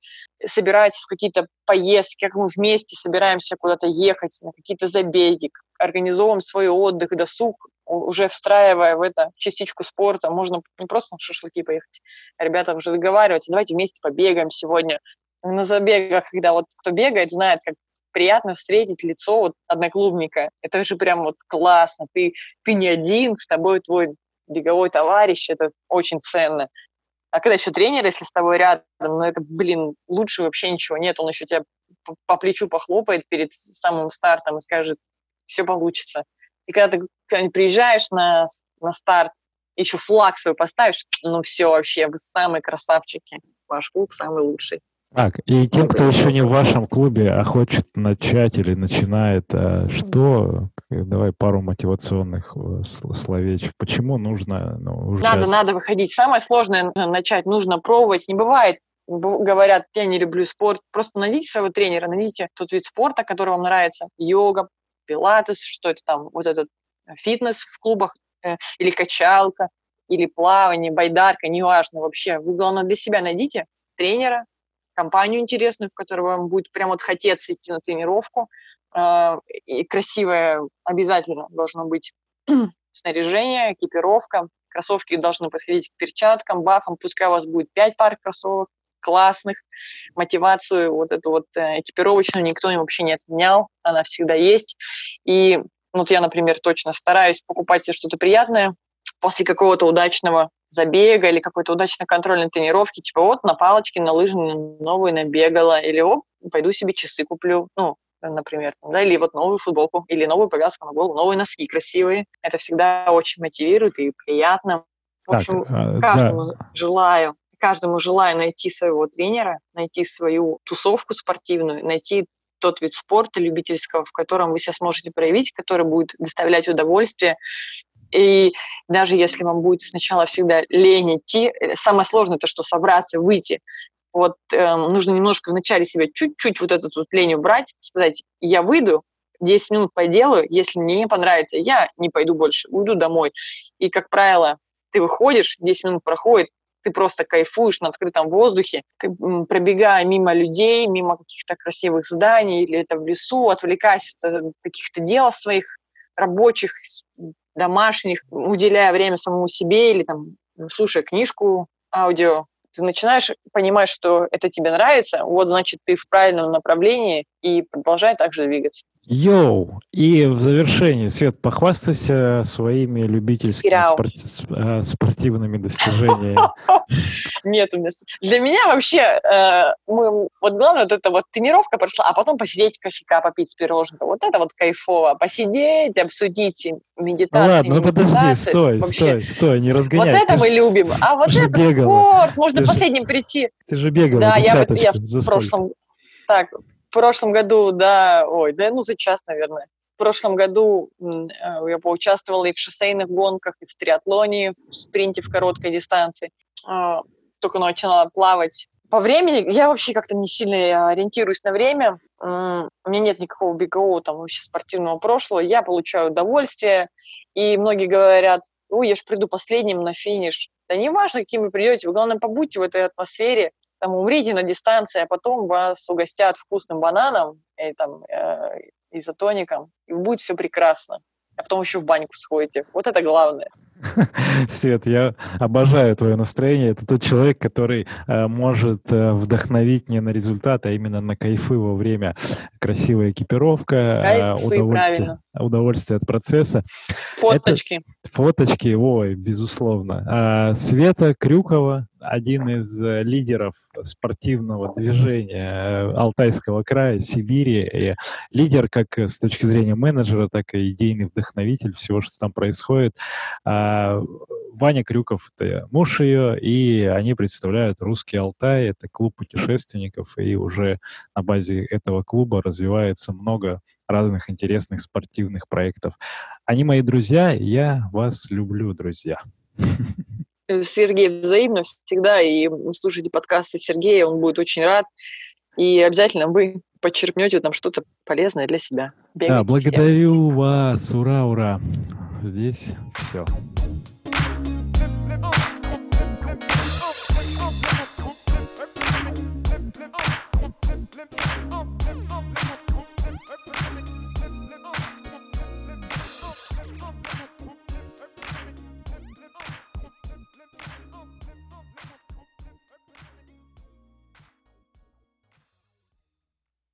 собираются в какие-то поездки, как мы вместе собираемся куда-то ехать, на какие-то забеги, организовываем свой отдых, досуг, уже встраивая в это частичку спорта. Можно не просто на шашлыки поехать, а ребята уже договариваются, давайте вместе побегаем сегодня. На забегах, когда вот кто бегает, знает, как приятно встретить лицо вот одноклубника. Это же прям вот классно. Ты, ты не один, с тобой твой беговой товарищ. Это очень ценно. А когда еще тренер, если с тобой рядом, ну это, блин, лучше вообще ничего нет. Он еще тебя по плечу похлопает перед самым стартом и скажет, все получится. И когда ты когда-нибудь приезжаешь на, на старт, еще флаг свой поставишь, ну все вообще, вы самые красавчики. Ваш клуб самый лучший. Так, и тем, кто еще не в вашем клубе, а хочет начать или начинает, что? Давай пару мотивационных словечек. Почему нужно? Ну, уже надо, надо выходить. Самое сложное – начать. Нужно пробовать. Не бывает, говорят, я не люблю спорт. Просто найдите своего тренера, найдите тот вид спорта, который вам нравится. Йога, пилатес, что это там, вот этот фитнес в клубах или качалка, или плавание, байдарка, неважно вообще. Вы, главное, для себя найдите тренера, компанию интересную, в которой вам будет прям вот хотеться идти на тренировку. И красивое обязательно должно быть снаряжение, экипировка. Кроссовки должны подходить к перчаткам, бафам. Пускай у вас будет пять пар кроссовок классных. Мотивацию вот эту вот экипировочную никто вообще не отменял. Она всегда есть. И вот я, например, точно стараюсь покупать себе что-то приятное после какого-то удачного забега или какой-то удачной контрольной тренировки, типа вот на палочке, на лыжи новые набегала, или оп, пойду себе часы куплю, ну, например, да, или вот новую футболку, или новую повязку на голову, новые носки красивые. Это всегда очень мотивирует и приятно. В общем, так, каждому да. желаю, каждому желаю найти своего тренера, найти свою тусовку спортивную, найти тот вид спорта любительского, в котором вы себя сможете проявить, который будет доставлять удовольствие. И даже если вам будет сначала всегда лень идти, самое сложное то, что собраться, выйти. Вот э, нужно немножко вначале себя чуть-чуть вот эту вот лень убрать, сказать, я выйду, десять минут поделаю, если мне не понравится, я не пойду больше, уйду домой. И, как правило, ты выходишь, десять минут проходит, ты просто кайфуешь на открытом воздухе, пробегая мимо людей, мимо каких-то красивых зданий, или это в лесу, отвлекаясь от каких-то дел своих рабочих, домашних, уделяя время самому себе или там слушая книжку, аудио, ты начинаешь понимать, что это тебе нравится, вот значит ты в правильном направлении и продолжай также двигаться. Йоу! И в завершении, Свет, похвастайся своими любительскими спор- спортивными достижениями. Нет, для меня вообще вот главное вот эта вот тренировка прошла, а потом посидеть кофейка, попить с пироженкой. Вот это вот кайфово. Посидеть, обсудить медитацию. Ладно, ну подожди, стой, стой, стой, не разгоняй. Вот это мы любим. А вот это спорт, можно последним прийти. Ты же бегала. Да, я в прошлом... Так, В прошлом году, да, ой, да, ну за час, наверное. В прошлом году я поучаствовала и в шоссейных гонках, и в триатлоне, и в спринте в короткой дистанции. Только начала плавать. По времени я вообще как-то не сильно ориентируюсь на время. У меня нет никакого бегового, там, вообще спортивного прошлого. Я получаю удовольствие. И многие говорят, ой, я ж приду последним на финиш. Да не важно, каким вы придете, вы, главное, побудьте в этой атмосфере. Там, умрите на дистанции, а потом вас угостят вкусным бананом и там, э, изотоником, и будет все прекрасно. А потом еще в баньку сходите. Вот это главное. Свет, я обожаю твое настроение. Это тот человек, который э, может э, вдохновить не на результат, а именно на кайфы во время. Красивая экипировка, кайфы, удовольствие, удовольствие от процесса. Фоточки. Это, фоточки, ой, безусловно. А, Света Крюкова, один из лидеров спортивного движения Алтайского края, Сибири. И лидер как с точки зрения менеджера, так и идейный вдохновитель всего, что там происходит. Ваня Крюков — это муж ее, и они представляют «Русский Алтай». Это клуб путешественников, и уже на базе этого клуба развивается много разных интересных спортивных проектов. Они мои друзья, и я вас люблю, друзья. Сергей взаимно всегда, и слушайте подкасты Сергея, он будет очень рад. И обязательно вы подчеркнете там что-то полезное для себя. Бегайте, да, благодарю всем вас. Ура, ура. Здесь все.